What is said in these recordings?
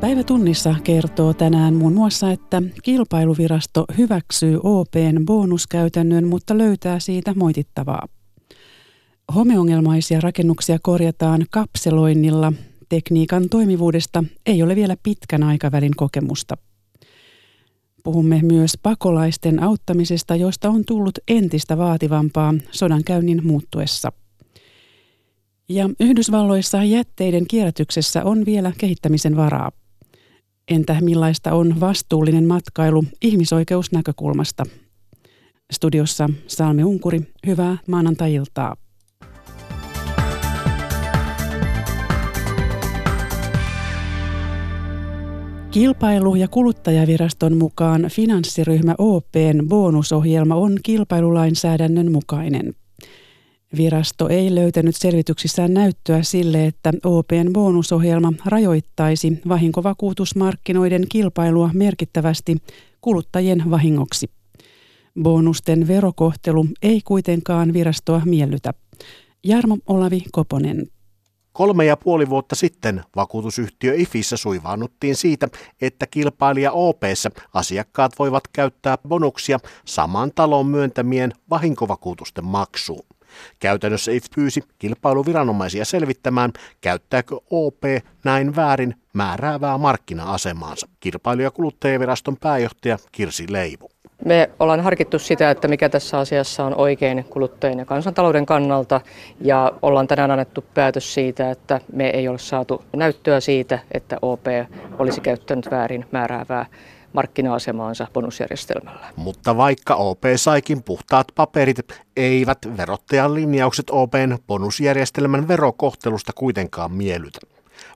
Päivä tunnissa kertoo tänään muun muassa, että kilpailuvirasto hyväksyy OP:n bonuskäytännön, mutta löytää siitä moitittavaa. Homeongelmaisia rakennuksia korjataan kapseloinnilla. Tekniikan toimivuudesta ei ole vielä pitkän aikavälin kokemusta. Puhumme myös pakolaisten auttamisesta, josta on tullut entistä vaativampaa sodankäynnin muuttuessa. Ja Yhdysvalloissa jätteiden kierrätyksessä on vielä kehittämisen varaa. Entä millaista on vastuullinen matkailu ihmisoikeusnäkökulmasta? Studiossa Salme Unkuri, hyvää maanantai-iltaa. Kilpailu- ja kuluttajaviraston mukaan finanssiryhmä OP:n bonusohjelma on kilpailulainsäädännön mukainen. Virasto ei löytänyt selvityksissään näyttöä sille, että OP:n bonusohjelma rajoittaisi vahinkovakuutusmarkkinoiden kilpailua merkittävästi kuluttajien vahingoksi. Bonusten verokohtelu ei kuitenkaan virastoa miellytä. Jarmo Olavi Koponen. 3,5 vuotta sitten vakuutusyhtiö IFissä suivaannuttiin siitä, että kilpailija OP:ssä asiakkaat voivat käyttää bonuksia saman talon myöntämien vahinkovakuutusten maksuun. Käytännössä IF pyysi kilpailuviranomaisia selvittämään, käyttääkö OP näin väärin määräävää markkina-asemaansa. Kilpailu- ja kuluttajaviraston pääjohtaja Kirsi Leivu. Me ollaan harkittu sitä, että mikä tässä asiassa on oikein kuluttajien ja kansantalouden kannalta, ja ollaan tänään annettu päätös siitä, että me ei ole saatu näyttöä siitä, että OP olisi käyttänyt väärin määräävää markkina-asemaansa bonusjärjestelmällä. Mutta vaikka OP saikin puhtaat paperit, eivät verottajan linjaukset OP:n bonusjärjestelmän verokohtelusta kuitenkaan miellytä.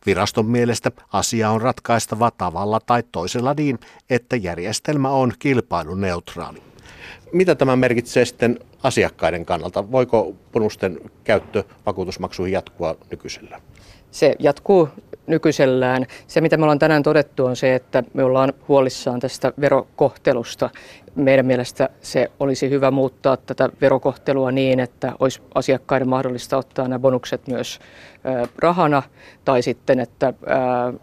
Viraston mielestä asia on ratkaistava tavalla tai toisella niin, että järjestelmä on kilpailuneutraali. Mitä tämä merkitsee sitten asiakkaiden kannalta? Voiko bonusten käyttö vakuutusmaksuihin jatkua nykyisellään? Se jatkuu nykyisellään. Se, mitä me ollaan tänään todettu, on se, että me ollaan huolissaan tästä verokohtelusta. Meidän mielestä se olisi hyvä muuttaa tätä verokohtelua niin, että olisi asiakkaiden mahdollista ottaa nämä bonukset myös rahana, tai sitten, että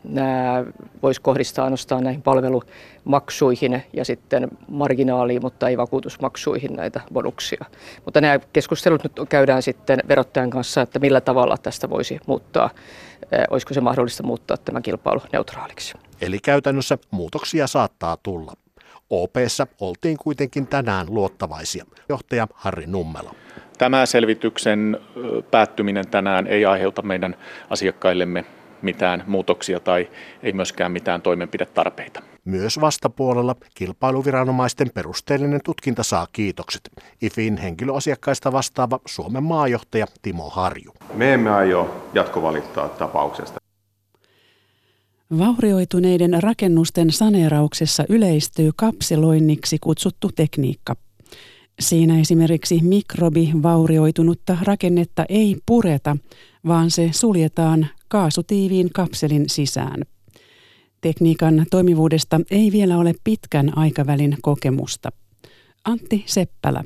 nämä voisi kohdistaa ainoastaan näihin palvelumaksuihin ja sitten marginaaliin, mutta ei vakuutusmaksuihin näitä bonuksia. Mutta nämä keskustelut nyt käydään sitten verottajan kanssa, että millä tavalla tästä voisi muuttaa, olisiko se mahdollista muuttaa tämä kilpailu neutraaliksi. Eli käytännössä muutoksia saattaa tulla. OP:ssa oltiin kuitenkin tänään luottavaisia. Johtaja Harri Nummela. Tämä selvityksen päättyminen tänään ei aiheuta meidän asiakkaillemme mitään muutoksia tai ei myöskään mitään toimenpidetarpeita. Myös vastapuolella kilpailuviranomaisten perusteellinen tutkinta saa kiitokset. IFin henkilöasiakkaista vastaava Suomen maajohtaja Timo Harju. Me emme aio jatkovalittaa tapauksesta. Vaurioituneiden rakennusten saneerauksessa yleistyy kapseloinniksi kutsuttu tekniikka. Siinä esimerkiksi mikrobivaurioitunutta rakennetta ei pureta, vaan se suljetaan kaasutiiviin kapselin sisään. Tekniikan toimivuudesta ei vielä ole pitkän aikavälin kokemusta. Antti Seppälä.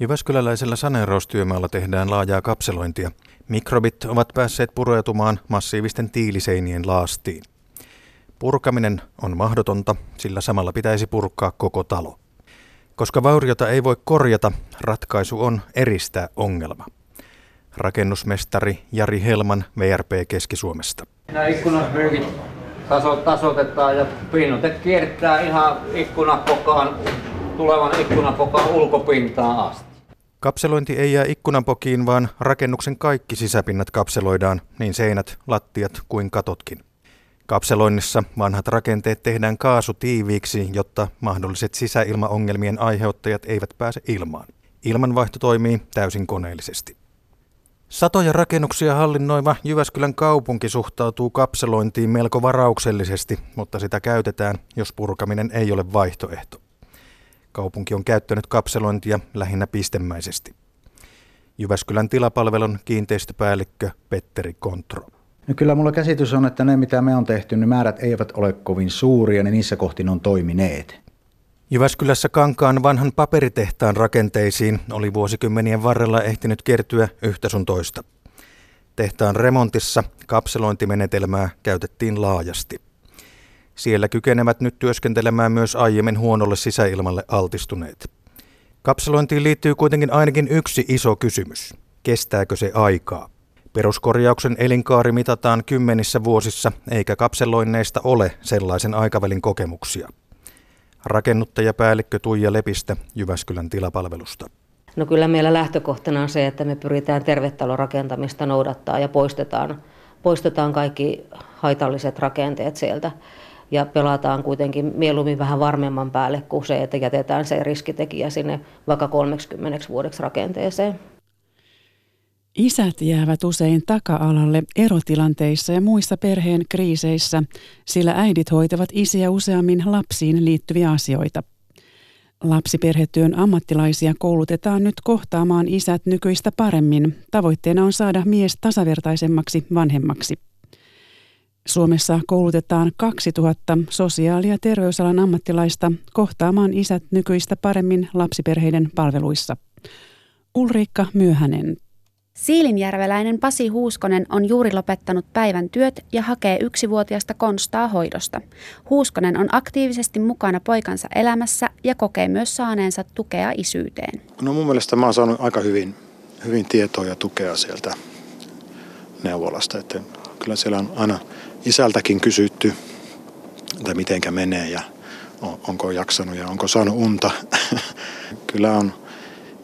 Jyväskyläläisellä saneeraustyömaalla tehdään laajaa kapselointia. Mikrobit ovat päässeet pureutumaan massiivisten tiiliseinien laastiin. Purkaminen on mahdotonta, sillä samalla pitäisi purkaa koko talo. Koska vauriota ei voi korjata, ratkaisu on eristää ongelma. Rakennusmestari Jari Helman VRP Keski-Suomesta. Nämä ikkunamyrkit tasoitetaan ja pinnotet kiertää ihan tulevan ikkunapokan ulkopintaan asti. Kapselointi ei jää ikkunanpokiin, vaan rakennuksen kaikki sisäpinnat kapseloidaan, niin seinät, lattiat kuin katotkin. Kapseloinnissa vanhat rakenteet tehdään kaasutiiviiksi, jotta mahdolliset sisäilmaongelmien aiheuttajat eivät pääse ilmaan. Ilmanvaihto toimii täysin koneellisesti. Satoja rakennuksia hallinnoiva Jyväskylän kaupunki suhtautuu kapselointiin melko varauksellisesti, mutta sitä käytetään, jos purkaminen ei ole vaihtoehto. Kaupunki on käyttänyt kapselointia lähinnä pistemäisesti. Jyväskylän tilapalvelun kiinteistöpäällikkö Petteri Kontro. No kyllä mulla käsitys on, että ne mitä me on tehty, niin määrät eivät ole kovin suuria, niin niissä kohti on toimineet. Jyväskylässä Kankaan vanhan paperitehtaan rakenteisiin oli vuosikymmenien varrella ehtinyt kertyä yhtä sun toista. Tehtaan remontissa kapselointimenetelmää käytettiin laajasti. Siellä kykenevät nyt työskentelemään myös aiemmin huonolle sisäilmalle altistuneet. Kapselointiin liittyy kuitenkin ainakin yksi iso kysymys. Kestääkö se aikaa? Peruskorjauksen elinkaari mitataan kymmenissä vuosissa, eikä kapseloinneista ole sellaisen aikavälin kokemuksia. Rakennuttajapäällikkö Tuija Lepiste Jyväskylän tilapalvelusta. No kyllä meillä lähtökohtana on se, että me pyritään tervetalorakentamista noudattaa ja poistetaan kaikki haitalliset rakenteet sieltä. Ja pelataan kuitenkin mieluummin vähän varmemman päälle kuin se, että jätetään se riskitekijä sinne vaikka 30 vuodeksi rakenteeseen. Isät jäävät usein taka-alalle erotilanteissa ja muissa perheen kriiseissä, sillä äidit hoitavat isiä useammin lapsiin liittyviä asioita. Lapsiperhetyön ammattilaisia koulutetaan nyt kohtaamaan isät nykyistä paremmin. Tavoitteena on saada mies tasavertaisemmaksi vanhemmaksi. Suomessa koulutetaan 2000 sosiaali- ja terveysalan ammattilaista kohtaamaan isät nykyistä paremmin lapsiperheiden palveluissa. Ulriikka Myöhänen. Siilinjärveläinen Pasi Huuskonen on juuri lopettanut päivän työt ja hakee 1-vuotiaasta Konstaa hoidosta. Huuskonen on aktiivisesti mukana poikansa elämässä ja kokee myös saaneensa tukea isyyteen. No mun mielestä mä oon saanut aika hyvin tietoa ja tukea sieltä neuvolasta. Että kyllä siellä on aina isältäkin kysytty, että mitenkä menee ja onko jaksanut ja onko saanut unta. Kyllä on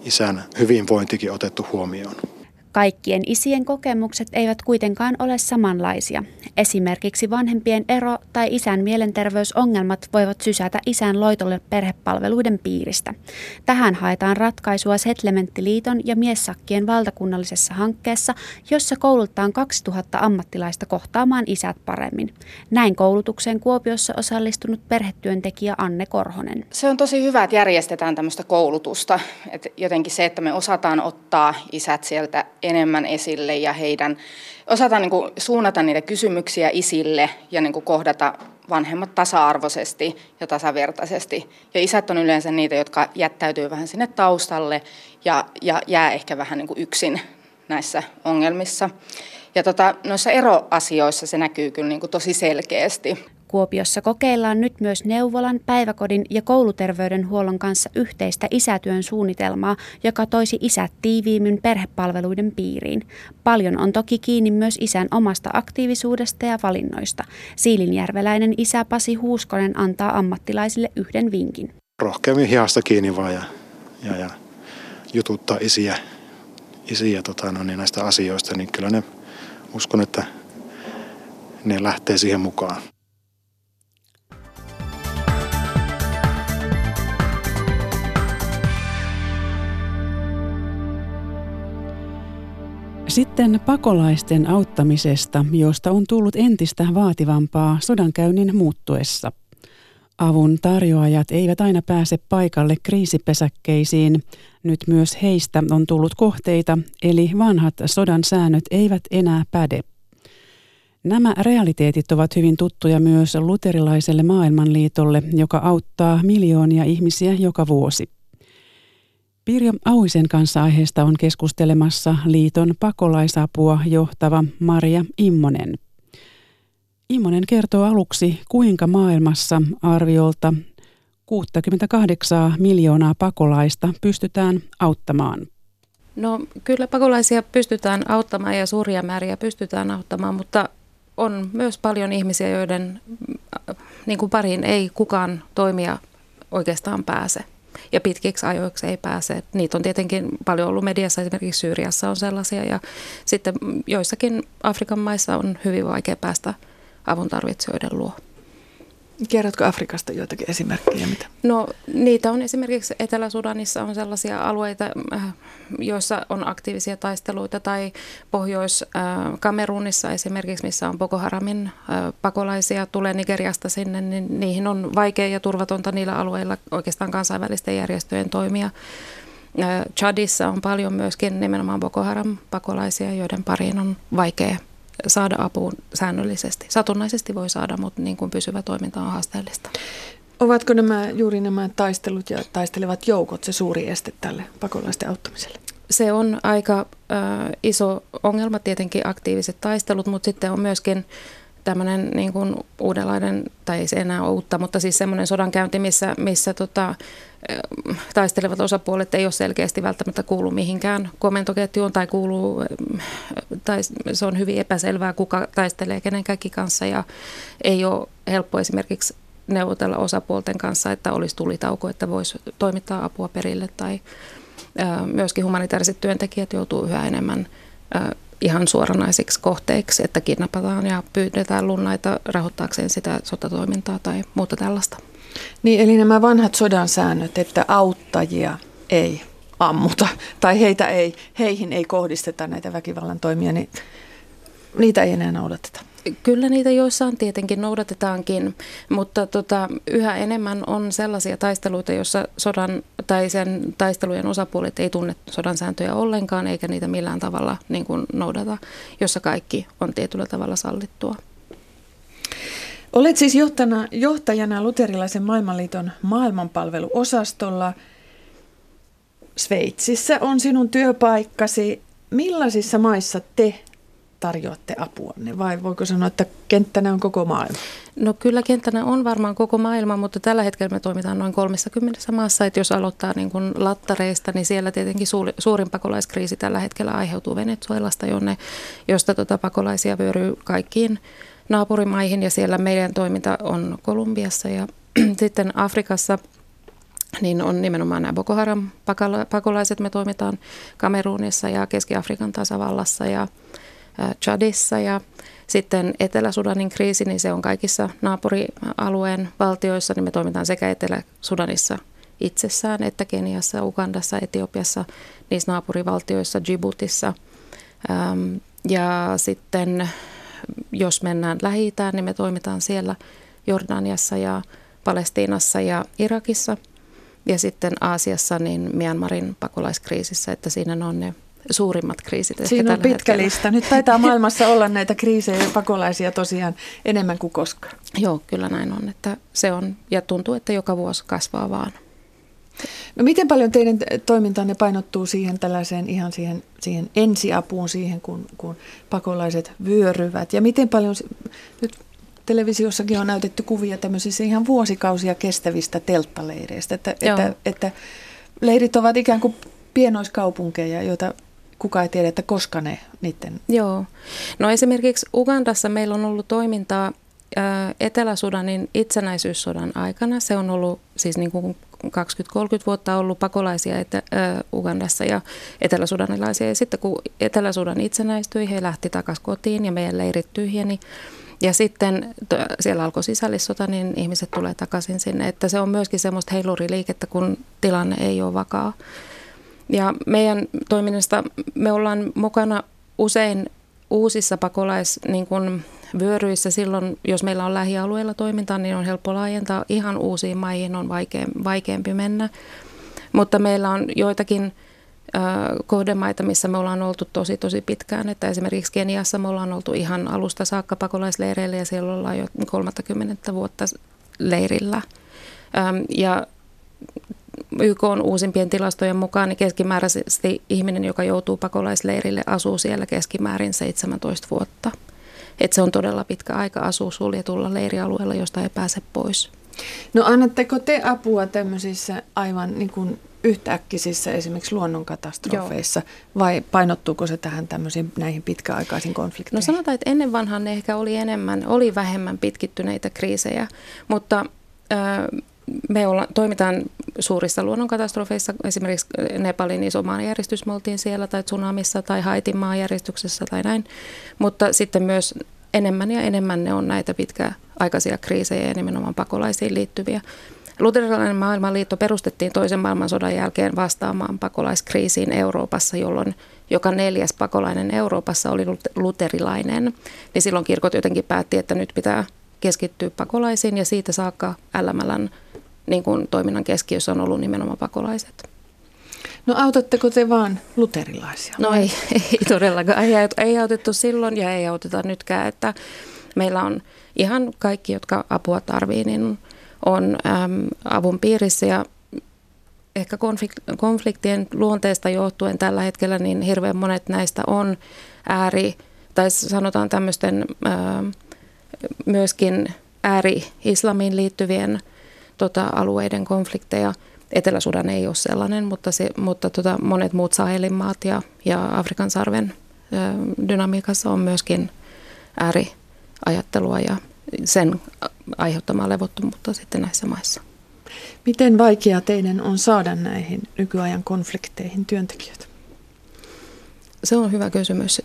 isän hyvinvointikin otettu huomioon. Kaikkien isien kokemukset eivät kuitenkaan ole samanlaisia. Esimerkiksi vanhempien ero tai isän mielenterveysongelmat voivat sysätä isän loitolle perhepalveluiden piiristä. Tähän haetaan ratkaisua Setlementtiliiton ja miessakkien valtakunnallisessa hankkeessa, jossa kouluttaan 2000 ammattilaista kohtaamaan isät paremmin. Näin koulutukseen Kuopiossa osallistunut perhetyöntekijä Anne Korhonen. Se on tosi hyvä, että järjestetään tämmöistä koulutusta. Et jotenkin se, että me osataan ottaa isät sieltä enemmän esille ja osataan niin kuin suunnata niitä kysymyksiä isille ja niin kuin kohdata vanhemmat tasa-arvoisesti ja tasavertaisesti. Ja isät on yleensä niitä, jotka jättäytyy vähän sinne taustalle ja jää ehkä vähän niin kuin yksin näissä ongelmissa. Ja noissa eroasioissa se näkyy kyllä niin kuin tosi selkeästi. Kuopiossa kokeillaan nyt myös neuvolan, päiväkodin ja kouluterveydenhuollon kanssa yhteistä isätyön suunnitelmaa, joka toisi isät tiiviimmin perhepalveluiden piiriin. Paljon on toki kiinni myös isän omasta aktiivisuudesta ja valinnoista. Siilinjärveläinen isä Pasi Huuskonen antaa ammattilaisille yhden vinkin. Rohkeammin hihasta kiinni vaan ja jututtaa isiä näistä asioista, niin kyllä ne uskon, että ne lähtee siihen mukaan. Sitten pakolaisten auttamisesta, josta on tullut entistä vaativampaa sodankäynnin muuttuessa. Avun tarjoajat eivät aina pääse paikalle kriisipesäkkeisiin. Nyt myös heistä on tullut kohteita, eli vanhat sodan säännöt eivät enää päde. Nämä realiteetit ovat hyvin tuttuja myös Luterilaiselle maailmanliitolle, joka auttaa miljoonia ihmisiä joka vuosi. Pirjo Auvisen kanssa aiheesta on keskustelemassa liiton pakolaisapua johtava Maria Immonen. Immonen kertoo aluksi, kuinka maailmassa arviolta 68 miljoonaa pakolaista pystytään auttamaan. No kyllä pakolaisia pystytään auttamaan ja suuria määriä pystytään auttamaan, mutta on myös paljon ihmisiä, joiden niin kuin pariin ei kukaan toimija oikeastaan pääse. Ja pitkiksi ajoiksi ei pääse. Niitä on tietenkin paljon ollut mediassa, esimerkiksi Syyriassa on sellaisia. Ja sitten joissakin Afrikan maissa on hyvin vaikea päästä avuntarvitsijoiden luo. Kerrotko Afrikasta joitakin esimerkkejä? Mitä? No niitä on esimerkiksi Etelä-Sudanissa on sellaisia alueita, joissa on aktiivisia taisteluita. Tai Pohjois-Kamerunissa esimerkiksi, missä on Boko Haramin pakolaisia, tulee Nigeriasta sinne. Niin niihin on vaikea ja turvatonta niillä alueilla oikeastaan kansainvälisten järjestöjen toimia. Chadissa on paljon myöskin nimenomaan Boko Haram pakolaisia, joiden pariin on vaikea saada apuun säännöllisesti. Satunnaisesti voi saada, mutta niin kuin pysyvä toiminta on haasteellista. Ovatko juuri nämä taistelut ja taistelevat joukot se suuri este tälle pakolaisten auttamiselle? Se on aika iso ongelma tietenkin aktiiviset taistelut, mutta sitten on myöskin tämmöinen niin kuin uudenlainen, tai ei se enää ole uutta, mutta siis semmoinen sodankäynti, missä taistelevat osapuolet ei ole selkeästi välttämättä kuulu mihinkään komentoketjuun tai kuuluu, tai se on hyvin epäselvää, kuka taistelee kenen kaikki kanssa ja ei ole helppo esimerkiksi neuvotella osapuolten kanssa, että olisi tulitauko, että voisi toimittaa apua perille tai myöskin humanitaariset työntekijät joutuu yhä enemmän ihan suoranaisiksi kohteiksi, että kidnapataan ja pyydetään lunnaita rahoittaakseen sitä sotatoimintaa tai muuta tällaista. Niin, eli nämä vanhat sodan säännöt, että auttajia ei ammuta tai heihin ei kohdisteta näitä väkivallan toimia, niin niitä ei enää noudateta. Kyllä niitä joissain tietenkin noudatetaankin, mutta yhä enemmän on sellaisia taisteluita, joissa sodan tai sen taistelujen osapuolet ei tunne sodan sääntöjä ollenkaan eikä niitä millään tavalla niin kuin noudata, jossa kaikki on tietyllä tavalla sallittua. Olet siis johtajana Luterilaisen maailmanliiton maailmanpalveluosastolla. Sveitsissä on sinun työpaikkasi. Millaisissa maissa te tarjoatte apuanne vai voiko sanoa, että kenttänä on koko maailma? No kyllä kenttänä on varmaan koko maailma, mutta tällä hetkellä me toimitaan noin 30 maassa. Että jos aloittaa niin kuin lattareista, niin siellä tietenkin suurin pakolaiskriisi tällä hetkellä aiheutuu Venezuelasta, josta pakolaisia vyöryy kaikkiin naapurimaihin ja siellä meidän toiminta on Kolumbiassa ja sitten Afrikassa niin on nimenomaan nämä Boko Haram pakolaiset. Me toimitaan Kamerunissa ja Keski-Afrikan tasavallassa ja Chadissa ja sitten Etelä-Sudanin kriisi, niin se on kaikissa naapurialueen valtioissa, niin me toimitaan sekä Etelä-Sudanissa itsessään että Keniassa, Ugandassa, Etiopiassa, niissä naapurivaltioissa, Djiboutissa ja sitten jos mennään Lähi-Itään, niin me toimitaan siellä Jordaniassa ja Palestiinassa ja Irakissa ja sitten Aasiassa niin Myanmarin pakolaiskriisissä, että siinä on ne suurimmat kriisit. Siinä on pitkä lista. Nyt taitaa maailmassa olla näitä kriisejä ja pakolaisia tosiaan enemmän kuin koskaan. Joo, kyllä näin on, että se on ja tuntuu, että joka vuosi kasvaa vaan. No miten paljon teidän toimintanne painottuu siihen tällaiseen ihan siihen ensiapuun, siihen kun pakolaiset vyöryvät ja miten paljon nyt televisiossakin on näytetty kuvia tämmöisissä ihan vuosikausia kestävistä telttaleireistä, että leirit ovat ikään kuin pienoiskaupunkeja, joita kukaan ei tiedä, että koska niiden. Joo, no esimerkiksi Ugandassa meillä on ollut toimintaa Etelä-Sudanin itsenäisyyssodan aikana. Se on ollut siis niin kuin 20-30 vuotta ollut pakolaisia Ugandassa ja eteläsudanilaisia. Ja sitten kun Etelä-Sudan itsenäistyi, he lähti takaisin kotiin ja meidän leirit tyhjeni. Ja sitten siellä alkoi sisällissota, niin ihmiset tulee takaisin sinne. Että se on myöskin semmoista heiluriliikettä, kun tilanne ei ole vakaa. Ja meidän toiminnasta me ollaan mukana usein uusissa pakolaisvyöryissä silloin, jos meillä on lähialueella toimintaa, niin on helppo laajentaa. Ihan uusiin maihin on vaikeampi mennä, mutta meillä on joitakin kohdemaita, missä me ollaan oltu tosi pitkään. Että esimerkiksi Keniassa me ollaan oltu ihan alusta saakka pakolaisleireillä ja siellä ollaan jo 30 vuotta leirillä. Ja YK on uusimpien tilastojen mukaan, niin keskimääräisesti ihminen, joka joutuu pakolaisleirille, asuu siellä keskimäärin 17 vuotta. Et se on todella pitkä aika asua suljetulla leirialueella, josta ei pääse pois. No annatteko te apua tämmöisissä aivan niin kuin yhtäkkisissä esimerkiksi luonnonkatastrofeissa? Joo. Vai painottuuko se tähän tämmöisiin näihin pitkäaikaisiin konflikteihin? No sanotaan, että ennen vanhaan ne ehkä oli vähemmän pitkittyneitä kriisejä, mutta me toimitaan suurissa luonnonkatastrofeissa, esimerkiksi Nepalin iso maanjäristys, me oltiin siellä, tai tsunamissa, tai Haitin maanjäristyksessä, tai näin. Mutta sitten myös enemmän ja enemmän ne on näitä pitkäaikaisia kriisejä ja nimenomaan pakolaisiin liittyviä. Luterilainen maailmanliitto perustettiin toisen maailmansodan jälkeen vastaamaan pakolaiskriisiin Euroopassa, jolloin joka neljäs pakolainen Euroopassa oli luterilainen. Niin silloin kirkot jotenkin päätti, että nyt pitää keskittyä pakolaisiin ja siitä saakka LML:n niin kuin toiminnan keskiössä on ollut nimenomaan pakolaiset. No autatteko te vaan luterilaisia? No ei todellakaan. Ei autettu silloin ja ei auteta nytkään. Että meillä on ihan kaikki, jotka apua tarvii, niin on avun piirissä ja ehkä konfliktien luonteesta johtuen tällä hetkellä niin hirveän monet näistä on tai sanotaan tämmöisten myöskin ääri-islamiin liittyvien alueiden konflikteja. Etelä-Sudan ei ole sellainen, mutta monet muut Sahelin-maat ja Afrikan sarven dynamiikassa on myöskin ääriajattelua ja sen aiheuttamaa levottomuutta sitten näissä maissa. Miten vaikeaa teidän on saada näihin nykyajan konflikteihin työntekijöitä? Se on hyvä kysymys.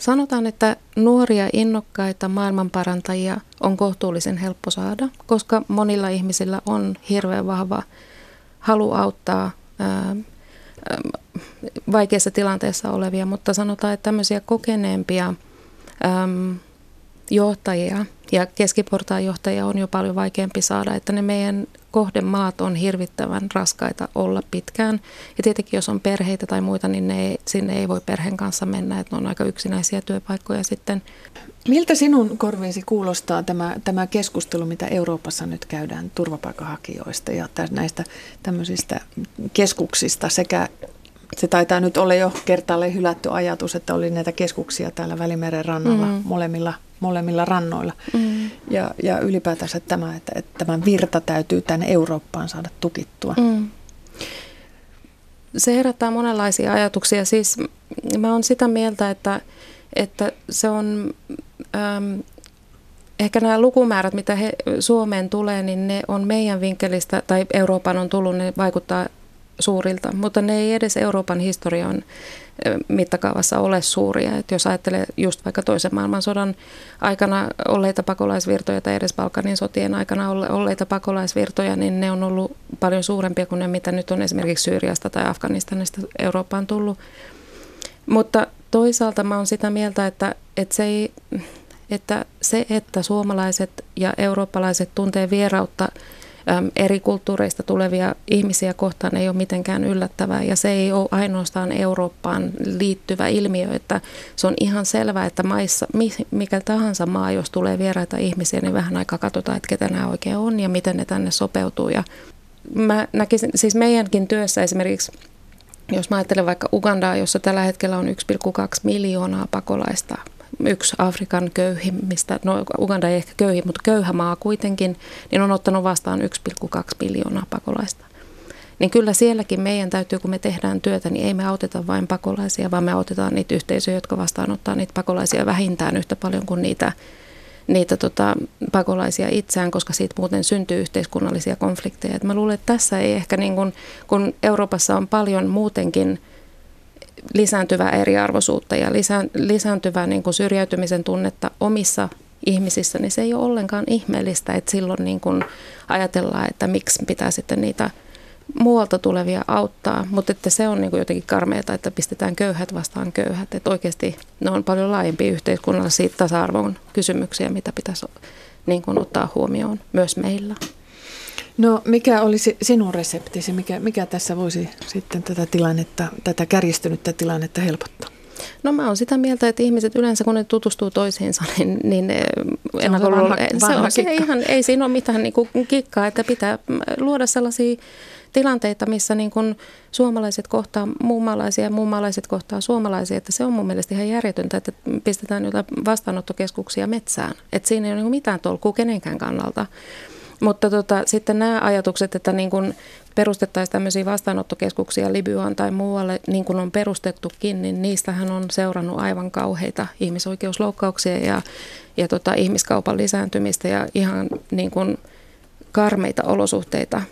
Sanotaan, että nuoria, innokkaita maailmanparantajia on kohtuullisen helppo saada, koska monilla ihmisillä on hirveän vahva halu auttaa vaikeassa tilanteessa olevia, mutta sanotaan, että tämmöisiä kokeneempia johtajia ja keskiportaan johtajia on jo paljon vaikeampi saada, että ne meidän kohdemaat on hirvittävän raskaita olla pitkään. Ja tietenkin jos on perheitä tai muita, niin sinne ei voi perheen kanssa mennä, että ne on aika yksinäisiä työpaikkoja sitten. Miltä sinun korviisi kuulostaa tämä keskustelu, mitä Euroopassa nyt käydään turvapaikanhakijoista ja näistä tämmöisistä keskuksista sekä se taitaa nyt olla jo kertaalleen hylätty ajatus, että oli näitä keskuksia täällä Välimeren rannalla, molemmilla rannoilla. Ja ylipäätänsä tämä, että tämän virta täytyy tänne Eurooppaan saada tukittua. Se herättää monenlaisia ajatuksia. Siis mä oon sitä mieltä, että se on... Ehkä nämä lukumäärät, mitä Suomeen tulee, niin ne on meidän vinkkelistä, tai Euroopan on tullut, ne vaikuttaa suurilta, mutta ne ei edes Euroopan historian mittakaavassa ole suuria. Et jos ajattelee just vaikka toisen maailmansodan aikana olleita pakolaisvirtoja tai edes Balkanin sotien aikana olleita pakolaisvirtoja, niin ne on ollut paljon suurempia kuin ne, mitä nyt on esimerkiksi Syyriasta tai Afganistanista Eurooppaan tullut. Mutta toisaalta mä oon sitä mieltä, että suomalaiset ja eurooppalaiset tuntee vierautta eri kulttuureista tulevia ihmisiä kohtaan ei ole mitenkään yllättävää ja se ei ole ainoastaan Eurooppaan liittyvä ilmiö, että se on ihan selvää, että maissa, mikä tahansa maa, jos tulee vieraita ihmisiä, niin vähän aikaa katsotaan, että ketä nämä oikein on ja miten ne tänne sopeutuu. Ja mä näkisin, siis meidänkin työssä esimerkiksi, jos mä ajattelen vaikka Ugandaa, jossa tällä hetkellä on 1,2 miljoonaa pakolaista, yksi Afrikan köyhimmistä, no Uganda ei ehkä köyhi, mutta köyhä maa kuitenkin, niin on ottanut vastaan 1,2 miljoonaa pakolaista. Niin kyllä sielläkin meidän täytyy, kun me tehdään työtä, niin ei me auteta vain pakolaisia, vaan me autetaan niitä yhteisöjä, jotka vastaanottaa niitä pakolaisia vähintään yhtä paljon kuin niitä pakolaisia itseään, koska siitä muuten syntyy yhteiskunnallisia konflikteja. Et mä luulen, että tässä ei ehkä, niin kun Euroopassa on paljon muutenkin lisääntyvää eriarvoisuutta ja lisääntyvää niin kuin syrjäytymisen tunnetta omissa ihmisissä, niin se ei ole ollenkaan ihmeellistä, että silloin niin kuin ajatellaan, että miksi pitää sitten niitä muualta tulevia auttaa, mutta että se on niin kuin jotenkin karmeata, että pistetään köyhät vastaan köyhät, että oikeasti ne on paljon laajempia yhteiskunnallisia tasa-arvon kysymyksiä, mitä pitäisi niin kuin ottaa huomioon myös meillä. No mikä olisi sinun reseptisi? Mikä tässä voisi sitten tätä kärjistynyttä tilannetta helpottaa? No mä oon sitä mieltä, että ihmiset yleensä kun ne tutustuu toisiinsa, niin ei siinä ole mitään niin kuin kikkaa, että pitää luoda sellaisia tilanteita, missä niin kuin suomalaiset kohtaa muunmaalaisia ja muunmaalaiset kohtaa suomalaisia, että se on mun mielestä ihan järjetöntä, että pistetään jotain vastaanottokeskuksia metsään, että siinä ei ole mitään tolkkua kenenkään kannalta. Mutta sitten nämä ajatukset, että niin kun perustettaisiin tämmöisiä vastaanottokeskuksia Libyaan tai muualle, niin kuin on perustettukin, niin niistähän on seurannut aivan kauheita ihmisoikeusloukkauksia ja ihmiskaupan lisääntymistä ja ihan niin kun karmeita olosuhteita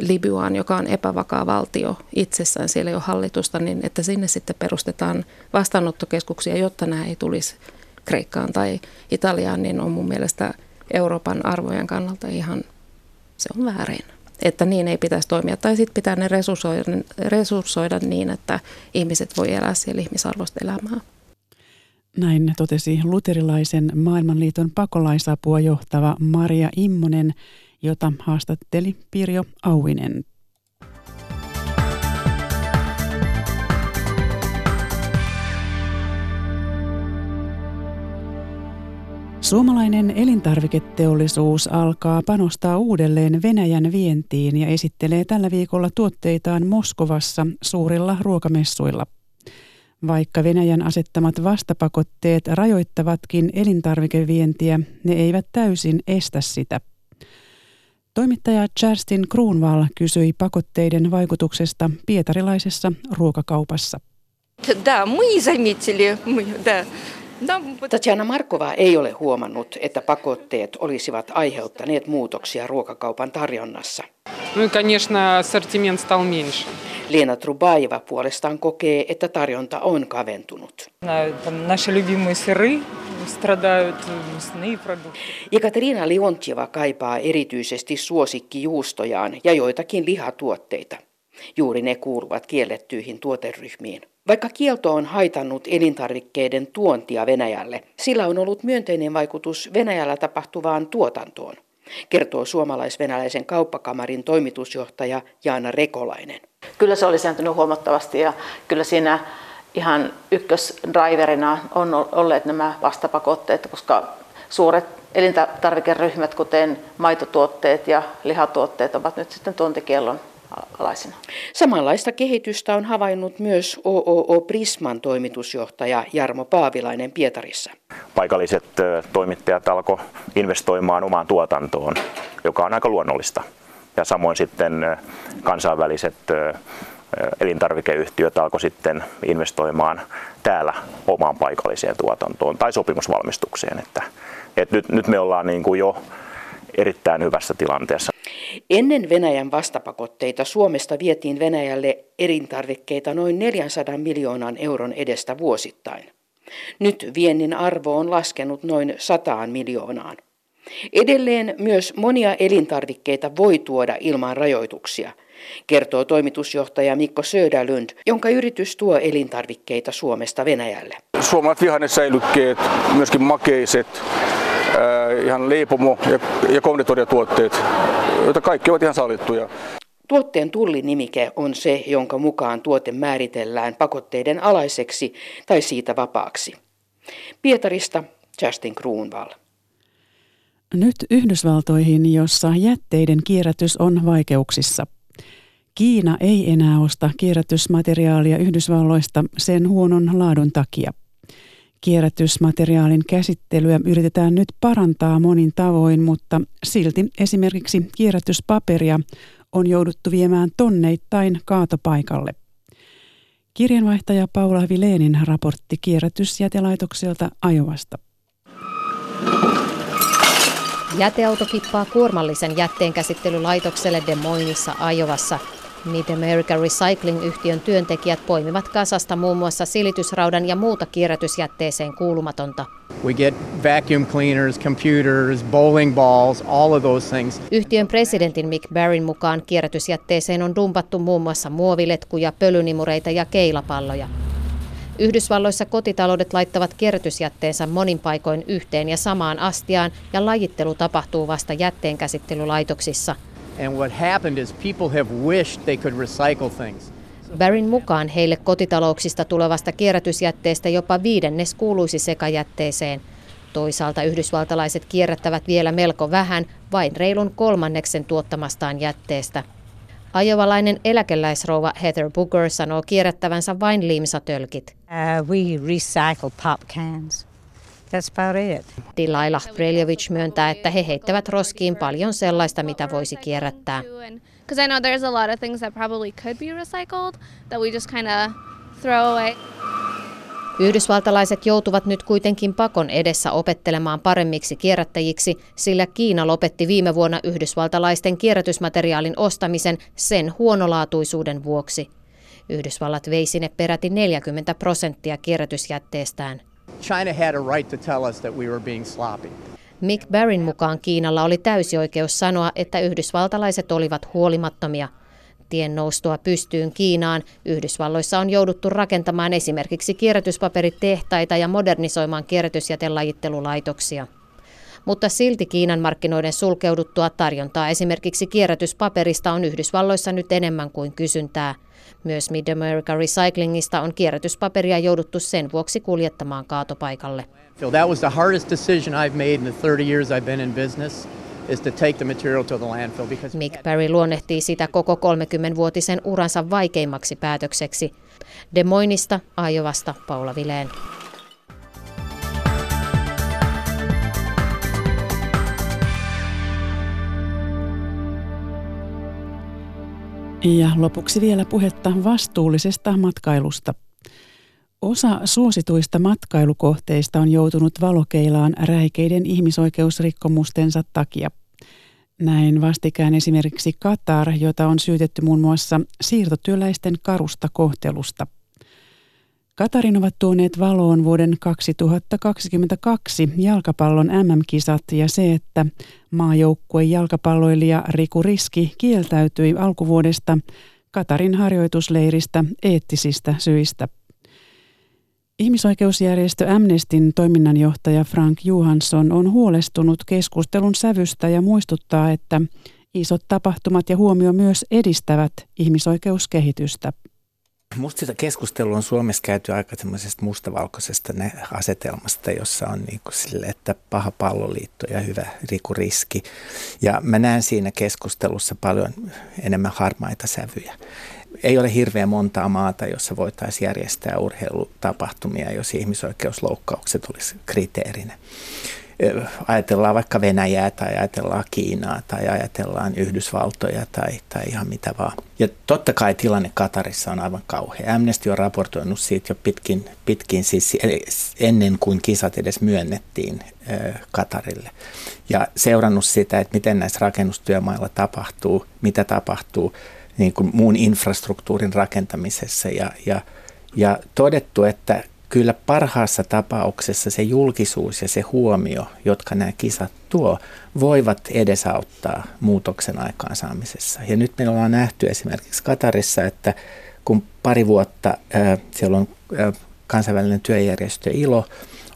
Libyaan, joka on epävakaa valtio itsessään, siellä ei ole hallitusta, niin että sinne sitten perustetaan vastaanottokeskuksia, jotta nämä ei tulisi Kreikkaan tai Italiaan, niin on mun mielestä Euroopan arvojen kannalta ihan se on väärin, että niin ei pitäisi toimia. Tai sitten pitää ne resurssoida niin, että ihmiset voi elää siellä ihmisarvoista elämää. Näin totesi Luterilaisen maailmanliiton pakolaisapua johtava Maria Immonen, jota haastatteli Pirjo Auvinen. Suomalainen elintarviketeollisuus alkaa panostaa uudelleen Venäjän vientiin ja esittelee tällä viikolla tuotteitaan Moskovassa suurilla ruokamessuilla. Vaikka Venäjän asettamat vastapakotteet rajoittavatkin elintarvikevientiä, ne eivät täysin estä sitä. Toimittaja Kerstin Kruunval kysyi pakotteiden vaikutuksesta pietarilaisessa ruokakaupassa. Tatjana Markova ei ole huomannut, että pakotteet olisivat aiheuttaneet muutoksia ruokakaupan tarjonnassa. Leena Trubajeva puolestaan kokee, että tarjonta on kaventunut. Ekaterina Leontjeva kaipaa erityisesti suosikkijuustojaan ja joitakin lihatuotteita. Juuri ne kuuluvat kiellettyihin tuoteryhmiin. Vaikka kielto on haitannut elintarvikkeiden tuontia Venäjälle, sillä on ollut myönteinen vaikutus Venäjällä tapahtuvaan tuotantoon, kertoo suomalais-venäläisen kauppakamarin toimitusjohtaja Jaana Rekolainen. Kyllä se on lisääntynyt huomattavasti ja kyllä siinä ihan ykkösdraiverina on olleet nämä vastapakotteet, koska suuret elintarvikeryhmät, kuten maitotuotteet ja lihatuotteet, ovat nyt sitten tuontikiellon alaisina. Samanlaista kehitystä on havainnut myös OOO Prisman toimitusjohtaja Jarmo Paavilainen Pietarissa. Paikalliset toimittajat alkoivat investoimaan omaan tuotantoon, joka on aika luonnollista. Ja samoin sitten kansainväliset elintarvikeyhtiöt alkoi sitten investoimaan täällä omaan paikalliseen tuotantoon tai sopimusvalmistukseen. Että nyt me ollaan niin kuin jo erittäin hyvässä tilanteessa. Ennen Venäjän vastapakotteita Suomesta vietiin Venäjälle elintarvikkeita noin 400 miljoonan euron edestä vuosittain. Nyt viennin arvo on laskenut noin 100 miljoonaan. Edelleen myös monia elintarvikkeita voi tuoda ilman rajoituksia, kertoo toimitusjohtaja Mikko Söderlund, jonka yritys tuo elintarvikkeita Suomesta Venäjälle. Suomalaiset vihannesäilykkeet, myöskin makeiset, ihan leipomo- ja konditoriatuotteet, joita kaikki ovat ihan sallittuja. Tuotteen tullinimike on se, jonka mukaan tuote määritellään pakotteiden alaiseksi tai siitä vapaaksi. Pietarista Kerstin Kruunval. Nyt Yhdysvaltoihin, jossa jätteiden kierrätys on vaikeuksissa. Kiina ei enää osta kierrätysmateriaalia Yhdysvalloista sen huonon laadun takia. Kierrätysmateriaalin käsittelyä yritetään nyt parantaa monin tavoin, mutta silti esimerkiksi kierrätyspaperia on jouduttu viemään tonneittain kaatopaikalle. Kirjeenvaihtaja Paula Vilénin raportti kierrätysjätelaitokselta Ajovasta. Jäteauto kippaa kuormallisen jätteenkäsittelylaitokselle Des Moinesissa Ajovassa. Mid-America Recycling-yhtiön työntekijät poimivat kasasta muun muassa silitysraudan ja muuta kierrätysjätteeseen kuulumatonta. We get vacuum cleaners, computers, bowling balls, all of those things. Yhtiön presidentin Mick Barryn mukaan kierrätysjätteeseen on dumpattu muun muassa muoviletkuja, pölynimureita ja keilapalloja. Yhdysvalloissa kotitaloudet laittavat kierrätysjätteensä monin paikoin yhteen ja samaan astiaan, ja lajittelu tapahtuu vasta jätteenkäsittelylaitoksissa. Barryn mukaan heille kotitalouksista tulevasta kierrätysjätteestä jopa 5 kuuluisi sekajätteeseen. Toisaalta yhdysvaltalaiset kierrättävät vielä melko vähän, vain reilun 1/3 tuottamastaan jätteestä. Ajovalainen eläkeläisrouva Heather Booker sanoo kierrättävänsä vain limsatölkit. We recycle pop cans. That's about it. Delilah Brejovich myöntää, että he heittävät roskiin paljon sellaista, mitä voisi kierrättää. Because I know there's a lot of things that probably could be recycled that we just kind of throw away. Yhdysvaltalaiset joutuvat nyt kuitenkin pakon edessä opettelemaan paremmiksi kierrättäjiksi, sillä Kiina lopetti viime vuonna yhdysvaltalaisten kierrätysmateriaalin ostamisen sen huonolaatuisuuden vuoksi. Yhdysvallat vei sinne peräti 40% kierrätysjätteestään. China had a right to tell us that we were being sloppy. Mick Barryn mukaan Kiinalla oli täysi oikeus sanoa, että yhdysvaltalaiset olivat huolimattomia. Tien noustua pystyyn Kiinaan Yhdysvalloissa on jouduttu rakentamaan esimerkiksi kierrätyspaperitehtaita ja modernisoimaan kierrätysjätelajittelulaitoksia. Mutta silti Kiinan markkinoiden sulkeuduttua tarjontaa esimerkiksi kierrätyspaperista on Yhdysvalloissa nyt enemmän kuin kysyntää. Myös Mid-America Recyclingista on kierrätyspaperia jouduttu sen vuoksi kuljettamaan kaatopaikalle. So that was the hardest decision I've made in the 30 years I've been in business. Mick Barry luonnehtii sitä koko 30-vuotisen uransa vaikeimmaksi päätökseksi. Des Moinesista Aiovasta Paula Vilén. Ja lopuksi vielä puhetta vastuullisesta matkailusta. Osa suosituista matkailukohteista on joutunut valokeilaan räikeiden ihmisoikeusrikkomustensa takia. Näin vastikään esimerkiksi Katar, jota on syytetty muun muassa siirtotyöläisten karusta kohtelusta. Katarin ovat tuoneet valoon vuoden 2022 jalkapallon MM-kisat ja se, että maajoukkueen jalkapalloilija Riku Riski kieltäytyi alkuvuodesta Katarin harjoitusleiristä eettisistä syistä. Ihmisoikeusjärjestö Amnestyn toiminnanjohtaja Frank Johansson on huolestunut keskustelun sävystä ja muistuttaa, että isot tapahtumat ja huomio myös edistävät ihmisoikeuskehitystä. Musta sitä keskustelua on Suomessa käyty aika semmoisesta mustavalkoisesta asetelmasta, jossa on niin kuin sille, että paha palloliitto ja hyvä Riku Riski. Ja mä näen siinä keskustelussa paljon enemmän harmaita sävyjä. Ei ole hirveän montaa maata, jossa voitaisiin järjestää urheilutapahtumia, jos ihmisoikeusloukkaukset olisi kriteerinä. Ajatellaan vaikka Venäjää tai ajatellaan Kiinaa tai ajatellaan Yhdysvaltoja tai ihan mitä vaan. Ja totta kai tilanne Katarissa on aivan kauhea. Amnesty on raportoinut siitä jo pitkin siis ennen kuin kisat edes myönnettiin Katarille. Ja seurannut sitä, että miten näissä rakennustyömailla tapahtuu, mitä tapahtuu niin kuin muun infrastruktuurin rakentamisessa ja todettu, että kyllä parhaassa tapauksessa se julkisuus ja se huomio, jotka nämä kisat tuo, voivat edesauttaa muutoksen aikaansaamisessa. Ja nyt me ollaan nähty esimerkiksi Katarissa, että kun pari vuotta siellä on kansainvälinen työjärjestö ILO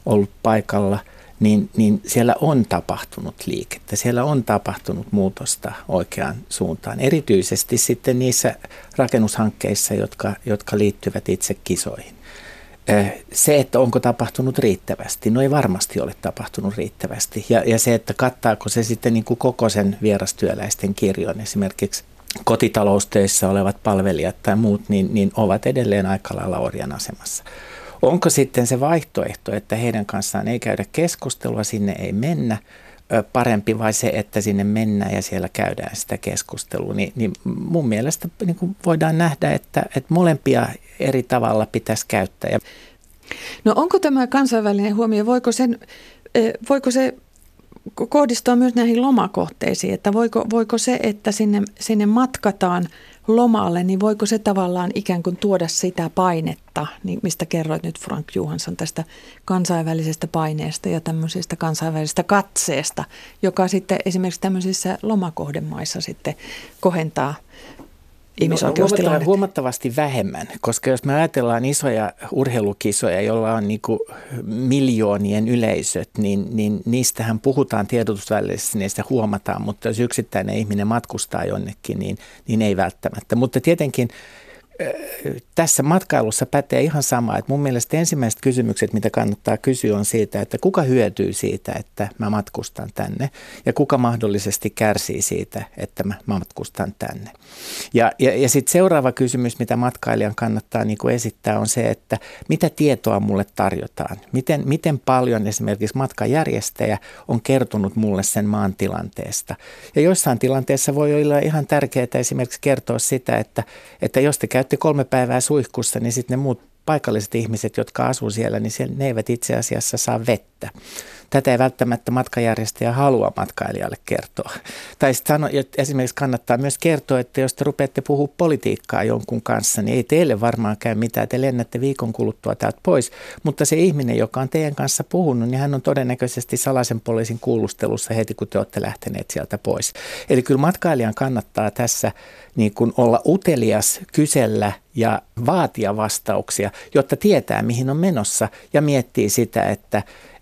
ollut paikalla, niin siellä on tapahtunut liikettä, siellä on tapahtunut muutosta oikeaan suuntaan. Erityisesti sitten niissä rakennushankkeissa, jotka liittyvät itse kisoihin. Se, että onko tapahtunut riittävästi, no ei varmasti ole tapahtunut riittävästi. Ja se, että kattaako se sitten niin kuin koko sen vierastyöläisten kirjon, esimerkiksi kotitaloustöissä olevat palvelijat tai muut, niin ovat edelleen aika lailla orjan asemassa. Onko sitten se vaihtoehto, että heidän kanssaan ei käydä keskustelua, sinne ei mennä, parempi vai se, että sinne mennään ja siellä käydään sitä keskustelua? Niin mun mielestä niin kuin voidaan nähdä, että molempia eri tavalla pitäisi käyttää. No onko tämä kansainvälinen huomio, voiko se kohdistua myös näihin lomakohteisiin, että voiko se, että sinne matkataan lomalle, niin voiko se tavallaan ikään kuin tuoda sitä painetta, mistä kerroit nyt Frank Johansson tästä kansainvälisestä paineesta ja tämmöisestä kansainvälisestä katseesta, joka sitten esimerkiksi tämmöisissä lomakohdemaissa sitten kohentaa ihmisoikeustilannetta. No, huomattavasti vähemmän, koska jos me ajatellaan isoja urheilukisoja, joilla on niin kuin miljoonien yleisöt, niin niistähän puhutaan tiedotusvälineessä, niistä huomataan, mutta jos yksittäinen ihminen matkustaa jonnekin, niin ei välttämättä. Mutta tietenkin tässä matkailussa pätee ihan sama, että mun mielestä ensimmäiset kysymykset, mitä kannattaa kysyä, on siitä, että kuka hyötyy siitä, että mä matkustan tänne ja kuka mahdollisesti kärsii siitä, että mä matkustan tänne. Ja sitten seuraava kysymys, mitä matkailijan kannattaa niin kuin esittää, on se, että mitä tietoa mulle tarjotaan. Miten paljon esimerkiksi matkajärjestäjä on kertonut mulle sen maan tilanteesta. Ja jossain tilanteessa voi olla ihan tärkeää esimerkiksi kertoa sitä, että jos te käytte 3 päivää suihkussa, niin sitten ne muut paikalliset ihmiset, jotka asuu siellä, niin ne eivät itse asiassa saa vettä. Tätä ei välttämättä matkajärjestäjä halua matkailijalle kertoa. Tai sano, että esimerkiksi kannattaa myös kertoa, että jos te rupeatte puhua politiikkaa jonkun kanssa, niin ei teille varmaan käy mitään. Te lennätte viikon kuluttua täältä pois, mutta se ihminen, joka on teidän kanssa puhunut, niin hän on todennäköisesti salaisen poliisin kuulustelussa heti, kun te olette lähteneet sieltä pois. Eli kyllä matkailijan kannattaa tässä niin kuin olla utelias, kysellä ja vaatia vastauksia, jotta tietää, mihin on menossa ja miettii sitä,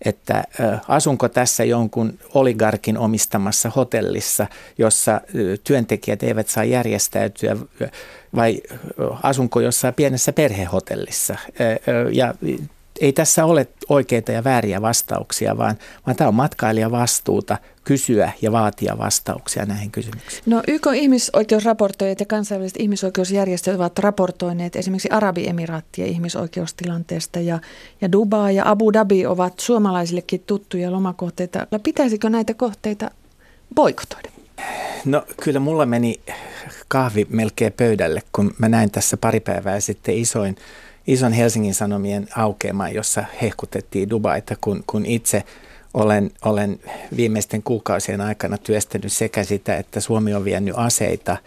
että asunko tässä jonkun oligarkin omistamassa hotellissa, jossa työntekijät eivät saa järjestäytyä, vai asunko jossain pienessä perhehotellissa. Ja ei tässä ole oikeita ja vääriä vastauksia, vaan tämä on matkailijavastuuta kysyä ja vaatia vastauksia näihin kysymyksiin. No YK:n ihmisoikeusraportoijat ja kansainväliset ihmisoikeusjärjestöt ovat raportoineet esimerkiksi Arabiemiraattien ihmisoikeustilanteesta ja Dubai ja Abu Dhabi ovat suomalaisillekin tuttuja lomakohteita. Pitäisikö näitä kohteita boikotoida? No kyllä mulla meni kahvi melkein pöydälle, kun mä näin tässä pari päivää sitten ison Helsingin Sanomien aukeaman, jossa hehkutettiin Dubaita, kun itse olen viimeisten kuukausien aikana työstänyt sekä sitä, että Suomi on vienyt aseita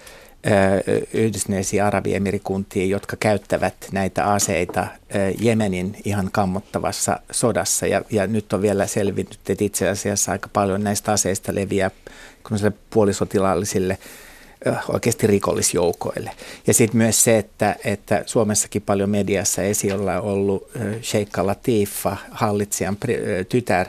Yhdistyneisiin Arabiemirikuntiin, jotka käyttävät näitä aseita Jemenin ihan kammottavassa sodassa. Ja nyt on vielä selvinnyt, että itse asiassa aika paljon näistä aseista leviää puolisotilaallisille oikeasti rikollisjoukoille. Ja sitten myös se, että Suomessakin paljon mediassa esillä on ollut Sheikha Latifa, hallitsijan tytär,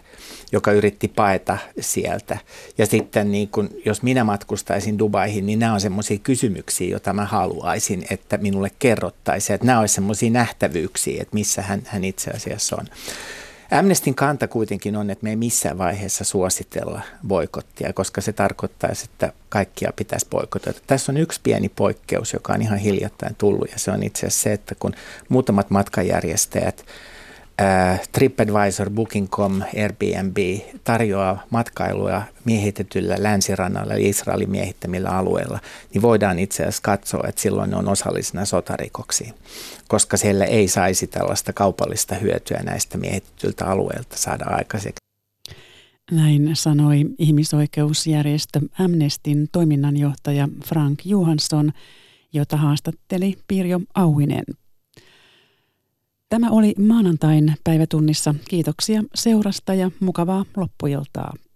joka yritti paeta sieltä. Ja sitten niin kun, jos minä matkustaisin Dubaihin, niin nämä on semmoisia kysymyksiä, joita mä haluaisin, että minulle kerrottaisiin. Että nämä olisi semmoisia nähtävyyksiä, että missä hän itse asiassa on. Amnestyn kanta kuitenkin on, että me ei missään vaiheessa suositella boikottia, koska se tarkoittaisi, että kaikkia pitäisi boikotoida. Tässä on yksi pieni poikkeus, joka on ihan hiljattain tullut, ja se on itse asiassa se, että kun muutamat matkajärjestäjät, TripAdvisor, Booking.com, Airbnb tarjoaa matkailua miehitetyllä länsirannalla ja Israelin miehittämillä alueilla, niin voidaan itse asiassa katsoa, että silloin ne on osallisena sotarikoksiin, koska siellä ei saisi tällaista kaupallista hyötyä näistä miehitetyiltä alueilta saada aikaiseksi. Näin sanoi ihmisoikeusjärjestö Amnestyn toiminnanjohtaja Frank Johansson, jota haastatteli Pirjo Auvinen. Tämä oli maanantain päivätunnissa. Kiitoksia seurasta ja mukavaa loppuiltaa.